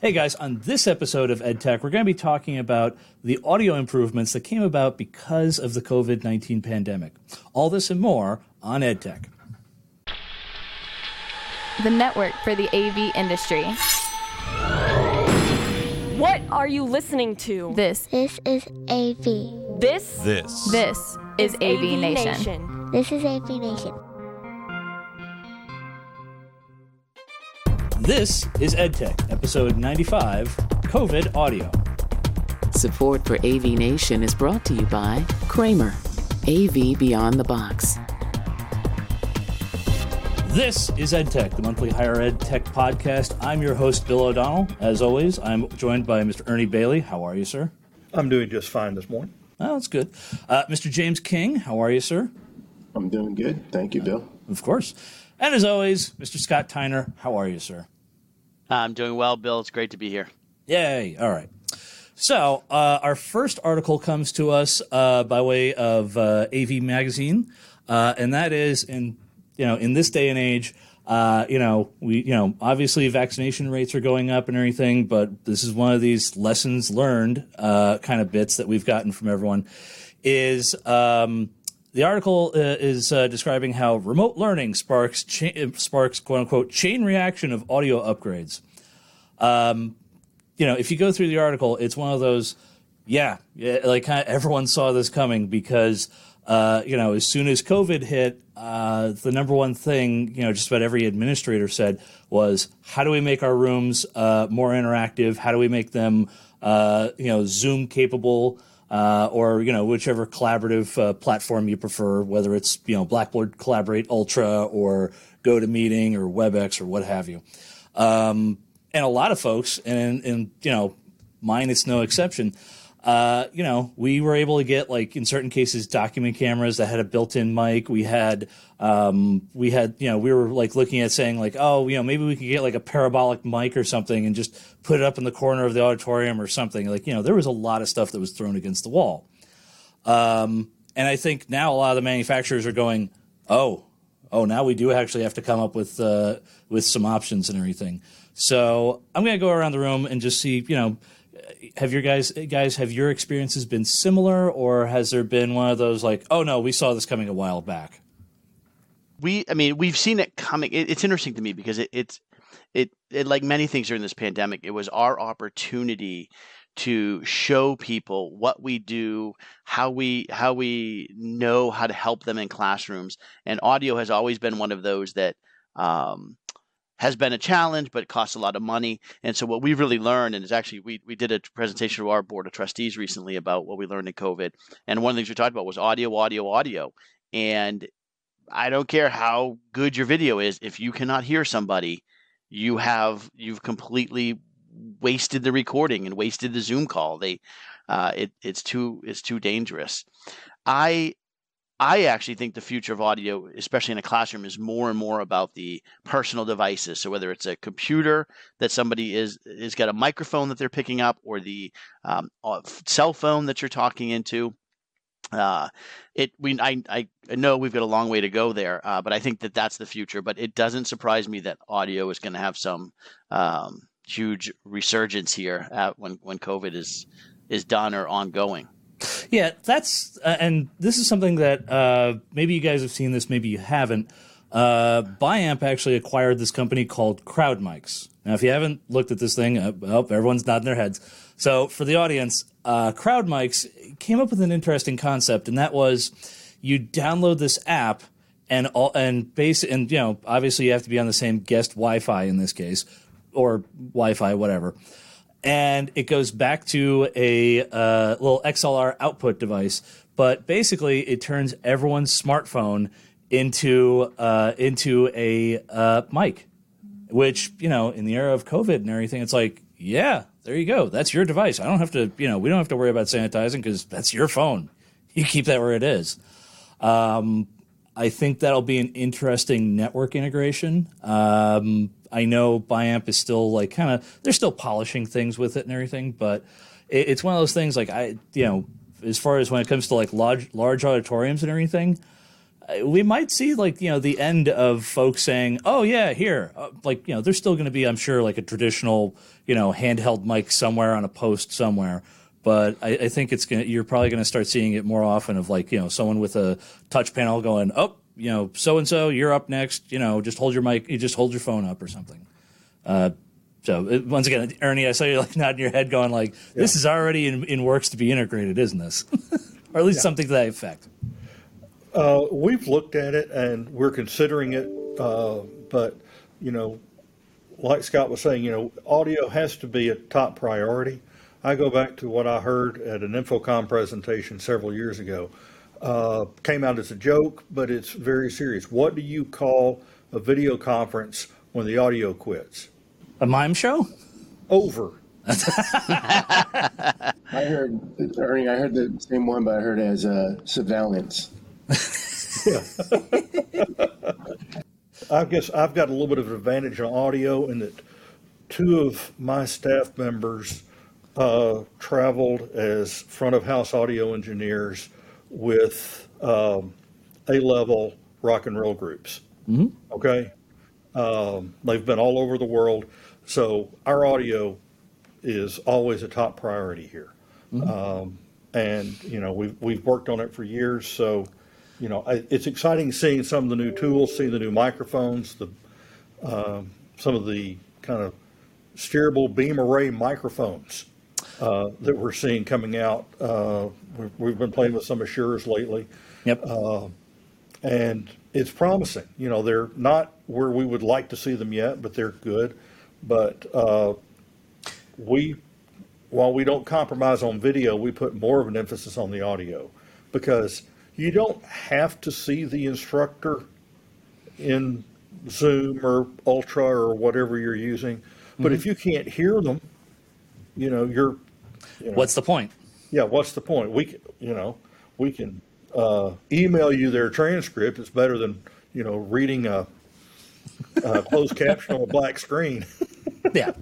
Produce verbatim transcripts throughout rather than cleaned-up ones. Hey guys, on this episode of EdTech, we're going to be talking about the audio improvements that came about because of the COVID nineteen pandemic. All this and more on EdTech. The network for the A V industry. What are you listening to? This. This is A V. This. This. This is A V Nation. This is A V Nation. This is EdTech, episode ninety-five, COVID Audio. Support for A V Nation is brought to you by Kramer, A V Beyond the Box. This is EdTech, the monthly higher ed tech podcast. I'm your host, Bill O'Donnell. As always, I'm joined by Mister Ernie Bailey. How are you, sir? I'm doing just fine this morning. Oh, that's good. Uh, Mister James King, how are you, sir? I'm doing good. Thank you, Bill. Uh, of course. And as always, Mister Scott Tyner, how are you, sir? I'm doing well, Bill. It's great to be here. Yay. All right. So uh, our first article comes to us uh, by way of uh, A V Magazine, uh, and that is in you know in this day and age, uh, you know we you know obviously vaccination rates are going up and everything, but this is one of these lessons learned uh, kind of bits that we've gotten from everyone is. Um, The article uh, is uh, describing how remote learning sparks, cha- sparks quote unquote, chain reaction of audio upgrades. Um, you know, if you go through the article, it's one of those, yeah, yeah like kind of everyone saw this coming because, uh, you know, as soon as COVID hit, uh, the number one thing, you know, just about every administrator said was, how do we make our rooms uh, more interactive? How do we make them, uh, you know, Zoom capable? Uh, or, you know, whichever collaborative uh, platform you prefer, whether it's, you know, Blackboard Collaborate Ultra or GoToMeeting or WebEx or what have you. Um, and a lot of folks, and, and you know, mine is no exception, uh, you know, we were able to get, like, in certain cases, document cameras that had a built-in mic. We had, um, we had, you know, we were, like, looking at saying, like, oh, you know, maybe we could get, like, a parabolic mic or something and just put it up in the corner of the auditorium or something. Like, you know, there was a lot of stuff that was thrown against the wall. Um, and I think now a lot of the manufacturers are going, oh, oh, now we do actually have to come up with, uh, with some options and everything. So I'm going to go around the room and just see, you know, Have your guys guys have your experiences been similar, or has there been one of those like, oh no, we saw this coming a while back? We, I mean, we've seen it coming. It, it's interesting to me because it, it's it, it like many things during this pandemic, it was our opportunity to show people what we do, how we how we know how to help them in classrooms, and audio has always been one of those that. Um, has been a challenge, but it costs a lot of money. And so what we've really learned, and it's actually, we we did a presentation to our board of trustees recently about what we learned in COVID. And one of the things we talked about was audio, audio, audio. And I don't care how good your video is, if you cannot hear somebody, you have, you've completely wasted the recording and wasted the Zoom call. They, uh, it it's too, it's too dangerous. I, I actually think the future of audio, especially in a classroom, is more and more about the personal devices. So whether it's a computer that somebody is is got a microphone that they're picking up, or the um, cell phone that you're talking into, uh, it we I I know we've got a long way to go there, uh, but I think that that's the future. But it doesn't surprise me that audio is going to have some um, huge resurgence here at when when COVID is is done or ongoing. Yeah, that's uh, and this is something that uh, maybe you guys have seen this, maybe you haven't. Uh, Biamp actually acquired this company called CrowdMics. Now, if you haven't looked at this thing, uh, oh, everyone's nodding their heads. So for the audience, uh, CrowdMics came up with an interesting concept, and that was you download this app and all, and base and you know obviously you have to be on the same guest Wi-Fi in this case, or Wi-Fi whatever. And it goes back to a uh, little X L R output device, but basically it turns everyone's smartphone into uh, into a uh, mic, which you know in the era of COVID and everything, it's like, yeah, there you go, that's your device. I don't have to, you know, we don't have to worry about sanitizing because that's your phone. You keep that where it is. Um, I think that'll be an interesting network integration. Um, I know Biamp is still like kind of, they're still polishing things with it and everything, but it, it's one of those things like I, you know, as far as when it comes to like large, large auditoriums and everything, we might see, like, you know, the end of folks saying, oh, yeah, here. Uh, like, you know, there's still going to be, I'm sure, like a traditional, you know, handheld mic somewhere on a post somewhere. But I, I think it's gonna, you're probably going to start seeing it more often of, like, you know, someone with a touch panel going, oh, you know, so-and-so, you're up next. You know, just hold your mic. You just hold your phone up or something. Uh, so, it, once again, Ernie, I saw you, like, nodding your head going, like, this yeah. is already in, in works to be integrated, isn't this? Or at least yeah. something to that effect. Uh, we've looked at it and we're considering it. Uh, but, you know, like Scott was saying, you know, audio has to be a top priority. I go back to what I heard at an Infocom presentation several years ago. Uh, came out as a joke, but it's very serious. What do you call a video conference when the audio quits? A mime show? Over. I heard, Ernie, I heard the same one, but I heard it as uh, surveillance. I guess I've got a little bit of an advantage on audio in that two of my staff members uh, traveled as front of house audio engineers with um, A-level rock and roll groups. Mm-hmm. Okay. Um, they've been all over the world. So our audio is always a top priority here. Mm-hmm. Um, and, you know, we've, we've worked on it for years. So, you know, I, it's exciting seeing some of the new tools, seeing the new microphones, the um, some of the kind of steerable beam array microphones uh, that we're seeing coming out. Uh, we've, we've been playing with some of Shure's lately. Yep. Uh, and it's promising. You know, they're not where we would like to see them yet, but they're good. But uh, we, while we don't compromise on video, we put more of an emphasis on the audio because you don't have to see the instructor in Zoom or Ultra or whatever you're using. But mm-hmm. if you can't hear them, you know, you're... You know, what's the point? Yeah, what's the point? We can, you know, we can uh, email you their transcript. It's better than, you know, reading a, a closed caption on a black screen. Yeah.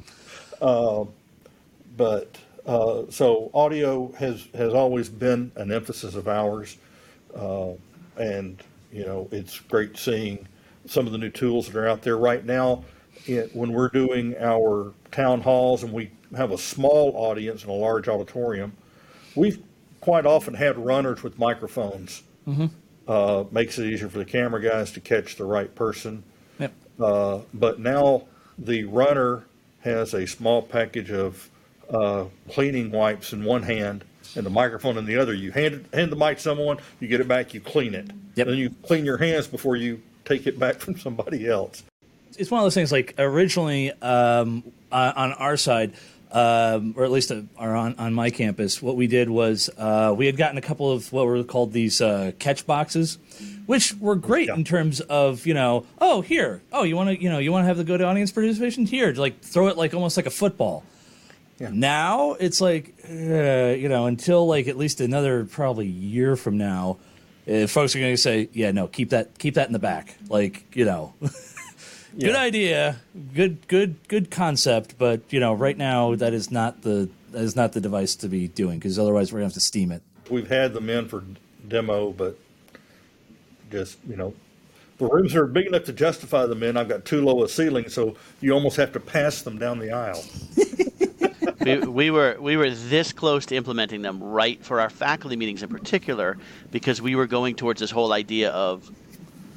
Uh, but uh, so audio has, has always been an emphasis of ours. Uh, and, you know, it's great seeing some of the new tools that are out there right now. It, when we're doing our town halls and we have a small audience in a large auditorium, we've quite often had runners with microphones. Mm-hmm. Uh, makes it easier for the camera guys to catch the right person. Yep. Uh, but now the runner has a small package of uh, cleaning wipes in one hand and the microphone in the other. You hand it, hand the mic to someone, you get it back, you clean it. Yep. Then you clean your hands before you take it back from somebody else. It's one of those things, like, originally um, on our side, um, or at least on, on my campus, what we did was uh, we had gotten a couple of what were called these uh, catch boxes, which were great yeah. in terms of, you know, oh, here, oh, you want to, you know, you want to have the good audience participation? Here, like, throw it like almost like a football. Yeah. Now it's like, uh, you know, until like at least another probably year from now, uh, folks are going to say, yeah, no, keep that keep that in the back. Like, you know, yeah. good idea. Good, good, good concept. But, you know, right now that is not the that is not the device to be doing, because otherwise we're going to have to steam it. We've had them in for demo, but just, you know, the rooms are big enough to justify them in. I've got too low a ceiling, so you almost have to pass them down the aisle. We, we were we were this close to implementing them right for our faculty meetings in particular, because we were going towards this whole idea of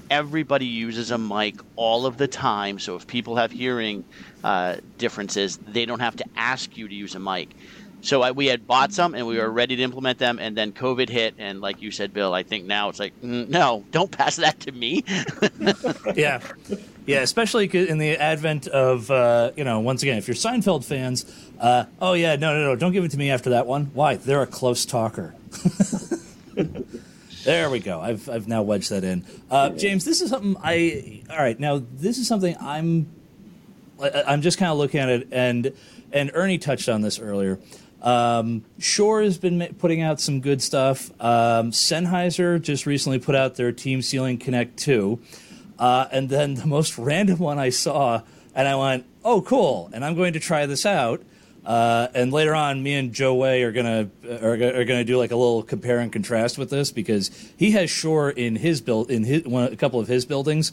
everybody uses a mic all of the time. So if people have hearing uh, differences, they don't have to ask you to use a mic. So I, we had bought some and we were ready to implement them. And then COVID hit. And like you said, Bill, I think now it's like, no, don't pass that to me. yeah. Yeah. Especially in the advent of, uh, you know, once again, if you're Seinfeld fans, uh, oh, yeah, no, no, no, don't give it to me after that one. Why? They're a close talker. There we go. I've I've now wedged that in. Uh, James, this is something I. All right. Now, this is something I'm I'm just kind of looking at it. And and Ernie touched on this earlier. Um, Shure has been putting out some good stuff. Um, Sennheiser just recently put out their Team Ceiling Connect two. Uh, and then the most random one I saw, and I went, oh, cool, and I'm going to try this out, Uh, and later on, me and Joe Wei are gonna are, are gonna do like a little compare and contrast with this, because he has Shure in his build in his one, a couple of his buildings.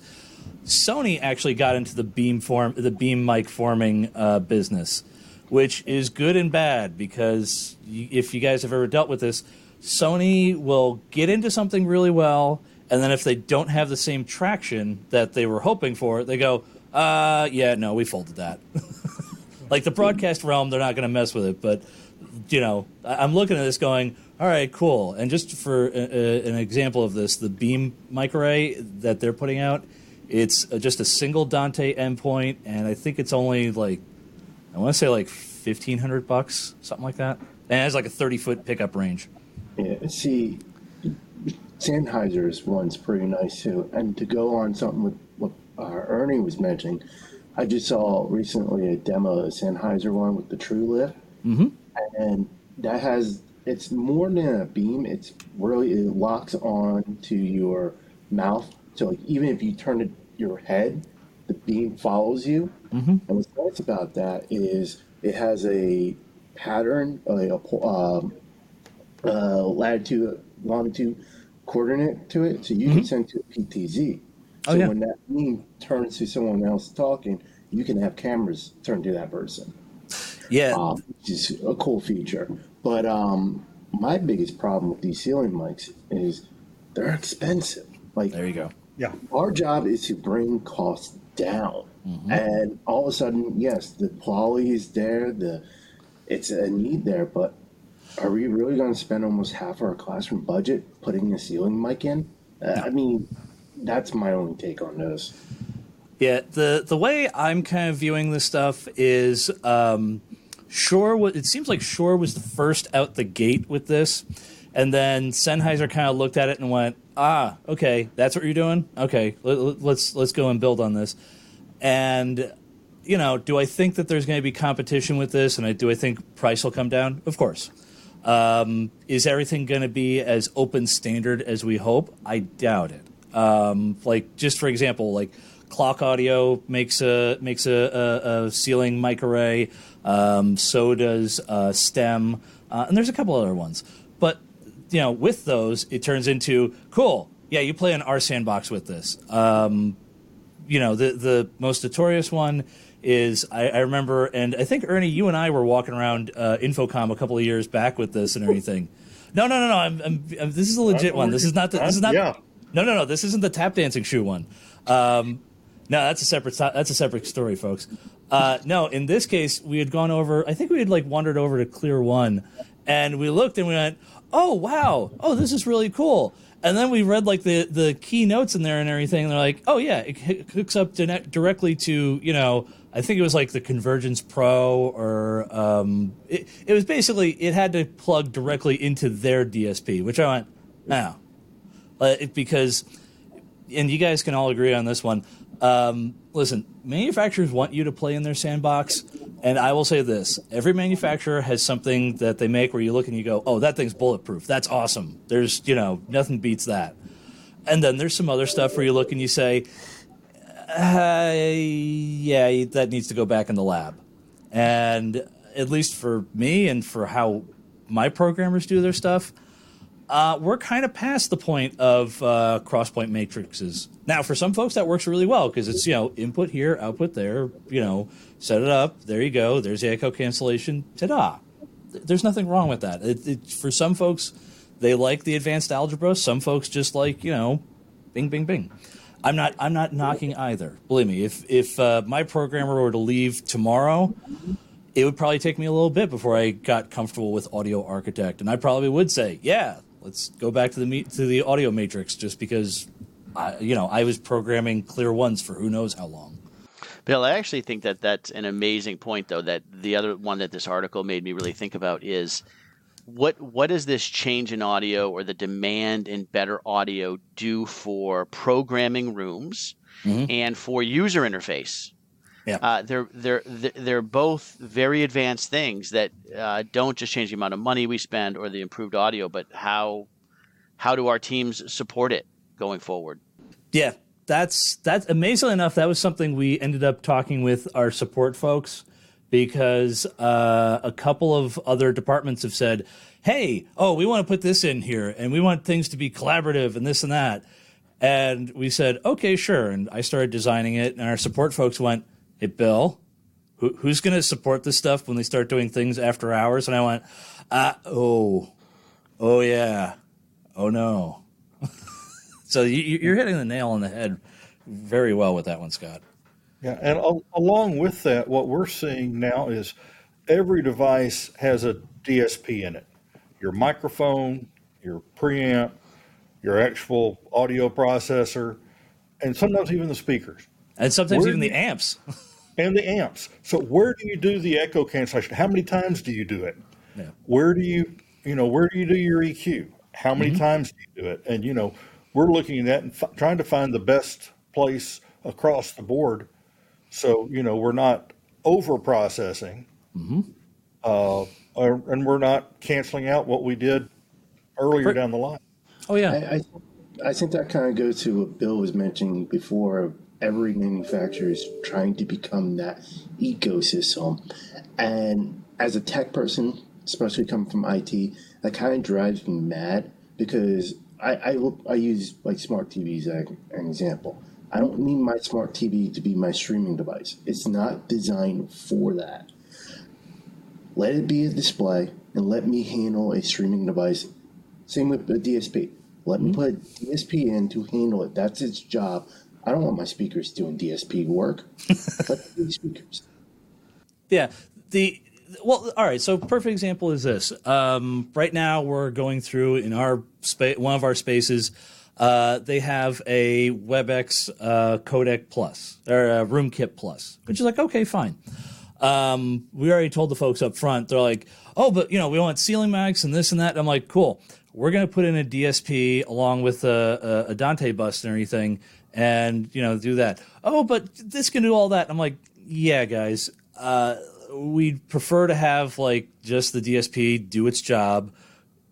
Sony actually got into the beam form the beam mic forming uh, business, which is good and bad, because you, if you guys have ever dealt with this, Sony will get into something really well, and then if they don't have the same traction that they were hoping for, they go, uh, yeah, no, we folded that. Like the broadcast realm, they're not going to mess with it. But, you know, I'm looking at this going, all right, cool. And just for a, a, an example of this, the Beam mic array that they're putting out, it's just a single Dante endpoint, and I think it's only like, I want to say like fifteen hundred bucks, something like that. And it has like a thirty-foot pickup range. Yeah, see, Sennheiser's one's pretty nice too. And to go on something with what uh, Ernie was mentioning, I just saw recently a demo of Sennheiser one with the True Lift, mm-hmm. and that has, it's more than a beam. It's really, it locks on to your mouth. So like, even if you turn it, your head, the beam follows you. Mm-hmm. And what's nice about that is it has a pattern, a, a um, uh, latitude, longitude coordinate to it. So you mm-hmm. can send to a P T Z. So oh, yeah. when that meme turns to someone else talking, you can have cameras turn to that person. Yeah. Um, which is a cool feature. But um, my biggest problem with these ceiling mics is they're expensive. Like, there you go. Yeah. Our job is to bring costs down. Mm-hmm. And all of a sudden, yes, the quality is there. The It's a need there. But are we really going to spend almost half our classroom budget putting a ceiling mic in? Uh, no. I mean... That's my only take on this. Yeah, the the way I'm kind of viewing this stuff is, um, Shure. It seems like Shure was the first out the gate with this, and then Sennheiser kind of looked at it and went, "Ah, okay, that's what you're doing. Okay, let, let's let's go and build on this." And you know, do I think that there's going to be competition with this? And I, do I think price will come down? Of course. Um, is everything going to be as open standard as we hope? I doubt it. Um, like just for example, like Clock Audio makes a makes a, a, a ceiling mic array. Um, so does uh, STEM, uh, and there's a couple other ones. But you know, with those, it turns into cool. Yeah, you play an R sandbox with this. Um, you know, the the most notorious one is I, I remember, and I think Ernie, you and I were walking around uh, Infocom a couple of years back with this and everything. No, no, no, no. I'm, I'm, I'm, this is a legit one. This is not. The, this is not. Yeah. No, no, no. This isn't the tap dancing shoe one. Um, no, that's a separate that's a separate story, folks. Uh, no, in this case, we had gone over. I think we had like wandered over to Clear One, and we looked and we went, "Oh wow! Oh, this is really cool." And then we read like the the keynotes in there and everything. And they're like, "Oh yeah, it hooks up directly to you know." I think it was like the Convergence Pro, or um, it, it was basically it had to plug directly into their D S P, which I went, "Oh." Uh, it, because, and you guys can all agree on this one, um, listen, manufacturers want you to play in their sandbox, and I will say this. Every manufacturer has something that they make where you look and you go, oh, that thing's bulletproof. That's awesome. There's, you know, nothing beats that. And then there's some other stuff where you look and you say, uh, yeah, that needs to go back in the lab. And at least for me and for how my programmers do their stuff, Uh, we're kind of past the point of uh, cross-point matrices. Now, for some folks, that works really well because it's, you know, input here, output there, you know, set it up, there you go, there's the echo cancellation, ta-da. There's nothing wrong with that. It, it, for some folks, they like the advanced algebra. Some folks just like, you know, bing, bing, bing. I'm not I'm not knocking either. Believe me, if, if uh, my programmer were to leave tomorrow, it would probably take me a little bit before I got comfortable with Audio Architect, and I probably would say, yeah, let's go back to the to the audio matrix, just because, I, you know, I was programming Clear Ones for who knows how long. Bill, I actually think that that's an amazing point, though. That the other one that this article made me really think about is what what does this change in audio or the demand in better audio do for programming rooms mm-hmm. and for user interface? Yeah. Uh, they're they're they're both very advanced things that uh, don't just change the amount of money we spend or the improved audio, but how how do our teams support it going forward? Yeah, that's that's amazingly enough. That was something we ended up talking with our support folks because uh, a couple of other departments have said, hey, oh, we want to put this in here, and we want things to be collaborative and this and that. And we said, okay, sure. And I started designing it, and our support folks went, hey, Bill, who, who's going to support this stuff when they start doing things after hours? And I went, uh, oh, oh, yeah, oh, no. So you, you're hitting the nail on the head very well with that one, Scott. Yeah, and al- along with that, what we're seeing now is every device has a D S P in it. Your microphone, your preamp, your actual audio processor, and sometimes even the speakers. And sometimes where even you, the amps. And the amps. So where do you do the echo cancellation? How many times do you do it? Yeah. Where do you, you know, where do you do your E Q? How many mm-hmm. times do you do it? And, you know, we're looking at that and f- trying to find the best place across the board. So, you know, we're not over-processing, mm-hmm. uh, or, and we're not canceling out what we did earlier For, down the line. Oh, yeah. I, I, I think that kind of goes to what Bill was mentioning before. Every manufacturer is trying to become that ecosystem. And as a tech person, especially coming from I T, that kind of drives me mad because I, I, look, I use, like, smart T Vs as an example. I don't need my smart T V to be my streaming device. It's not designed for that. Let it be a display and let me handle a streaming device. Same with the D S P. Let me put a D S P in to handle it. That's its job. I don't want my speakers doing D S P work. Let them do the speakers. Yeah. The well, all right. So perfect example is this. Um, right now we're going through in our spa- one of our spaces. Uh, they have a WebEx uh, codec plus or uh, RoomKit Plus, which is like, okay, fine. Um, we already told the folks up front. They're like, oh, but you know, we want ceiling mics and this and that. And I'm like, cool. We're going to put in a D S P along with a, a Dante bus and everything, and you know, do that. Oh, but this can do all that. And I'm like, yeah, guys. Uh, we'd prefer to have like just the D S P do its job.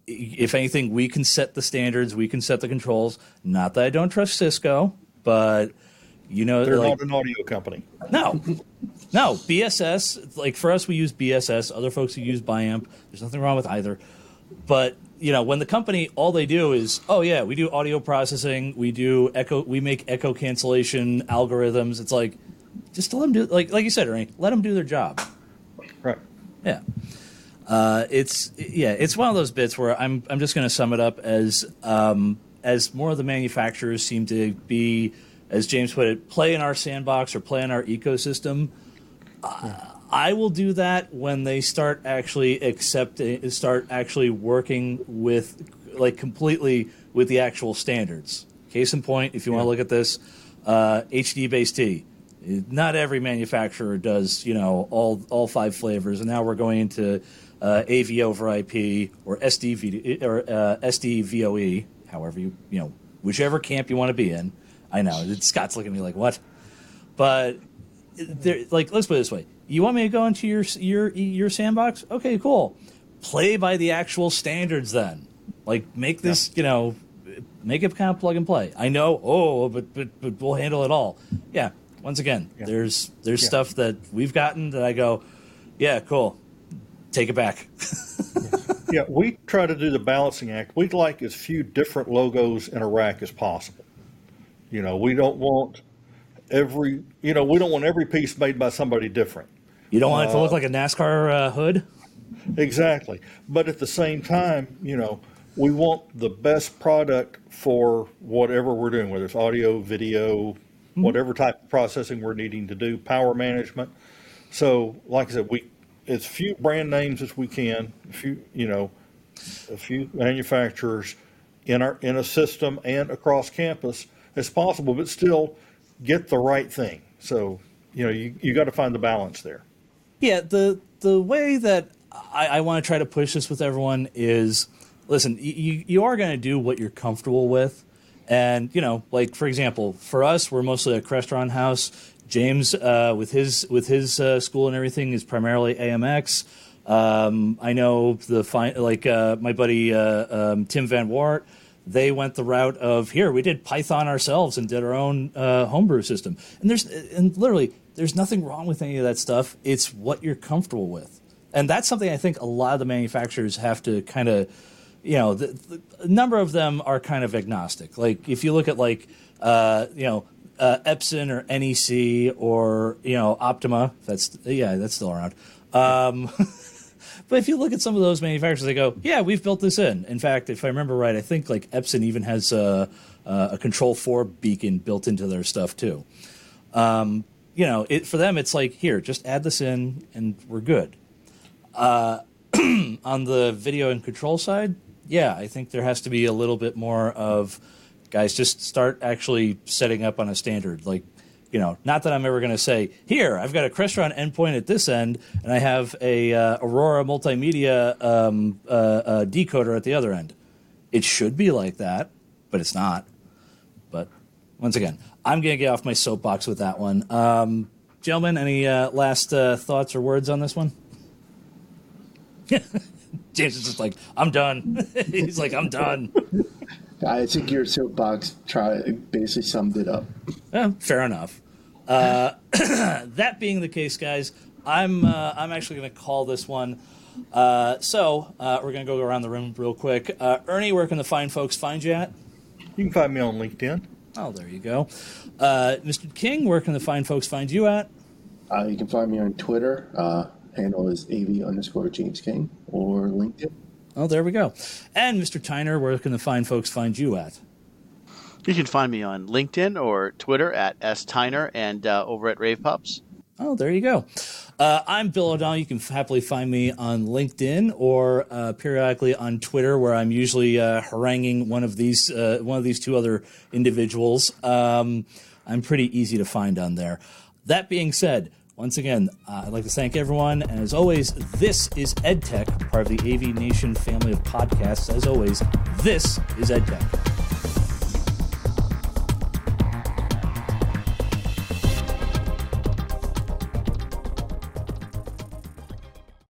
If anything, we can set the standards. We can set the controls. Not that I don't trust Cisco, but you know, they're like, not an audio company. No, no. B S S, like for us, we use B S S. Other folks who use Biamp. There's nothing wrong with either. But you know, when the company, all they do is, oh yeah, we do audio processing. We do echo. We make echo cancellation algorithms. It's like, just let them do like like you said, Ernie. Let them do their job. Right. Yeah. Uh, it's yeah, it's one of those bits where I'm I'm just going to sum it up as um, as more of the manufacturers seem to be, as James put it, play in our sandbox or play in our ecosystem. Uh, I will do that when they start actually accepting, start actually working with like completely with the actual standards. Case in point, if you yeah. want to look at this, uh, H D Base T. Not every manufacturer does, you know, all all five flavors, and now we're going into Uh, A V over I P or S D V or uh, S D V O E, however you you know whichever camp you want to be in. I know Scott's looking at me like what, but like let's put it this way: you want me to go into your your your sandbox? Okay, cool. Play by the actual standards then. Like make this yeah. you know make it kind of plug and play. I know. Oh, but but, but we'll handle it all. Yeah. Once again, yeah. there's there's yeah. stuff that we've gotten that I go, yeah, cool. Take it back. yeah, we try to do the balancing act. We'd like as few different logos in a rack as possible. You know, we don't want every, you know, we don't want every piece made by somebody different. You don't want uh, it to look like a NASCAR uh, hood? Exactly. But at the same time, you know, we want the best product for whatever we're doing, whether it's audio, video, mm-hmm. whatever type of processing we're needing to do, power management. So, like I said, we as few brand names as we can, a few, you know, a few manufacturers in our in a system and across campus as possible, but still get the right thing. So, you know, you, you got to find the balance there. Yeah, the the way that I, I want to try to push this with everyone is, listen, you you are going to do what you're comfortable with. And, you know, like, for example, for us, we're mostly a Crestron house. James, uh, with his with his uh, school and everything, is primarily A M X. Um, I know the fine, like uh, my buddy uh, um, Tim Van Wart. They went the route of here. We did Python ourselves and did our own uh, homebrew system. And there's and literally There's nothing wrong with any of that stuff. It's what you're comfortable with. And that's something I think a lot of the manufacturers have to kind of, you know, the, the, a number of them are kind of agnostic. Like if you look at like, uh, you know, uh, Epson or N E C or, you know, Optima, that's, yeah, that's still around. Um, but if you look at some of those manufacturers, they go, yeah, we've built this in. In fact, if I remember right, I think like Epson even has a, a Control four beacon built into their stuff too. Um, you know, it, for them, it's like, here, just add this in and we're good. Uh, on the video and control side, yeah, I think there has to be a little bit more of, guys, just start actually setting up on a standard. Like, you know, not that I'm ever going to say, here, I've got a Crestron endpoint at this end, and I have a uh, Aurora Multimedia um, uh, uh, decoder at the other end. It should be like that, but it's not. But once again, I'm going to get off my soapbox with that one. Um, gentlemen, any uh, last uh, thoughts or words on this one? James is just like, I'm done. He's like, I'm done. I think your soapbox try basically summed it up. Yeah, fair enough. Uh, that being the case, guys, I'm uh, I'm actually going to call this one. Uh, so uh, we're going to go around the room real quick. Uh, Ernie, where can the fine folks find you at? You can find me on LinkedIn. Oh, there you go. Uh, Mister King, where can the fine folks find you at? Uh, you can find me on Twitter. Uh, handle is av underscore James King or LinkedIn. Oh, there we go. And Mister Tyner, where can the fine folks find you at? You can find me on LinkedIn or Twitter at S Tyner and uh, over at Rave Pups. Oh, there you go. Uh, I'm Bill O'Donnell. You can happily find me on LinkedIn or uh, periodically on Twitter, where I'm usually uh, haranguing one of these uh, one of these two other individuals. Um, I'm pretty easy to find on there. That being said, once again, uh, I'd like to thank everyone. And as always, this is EdTech, part of the A V Nation family of podcasts. As always, this is EdTech.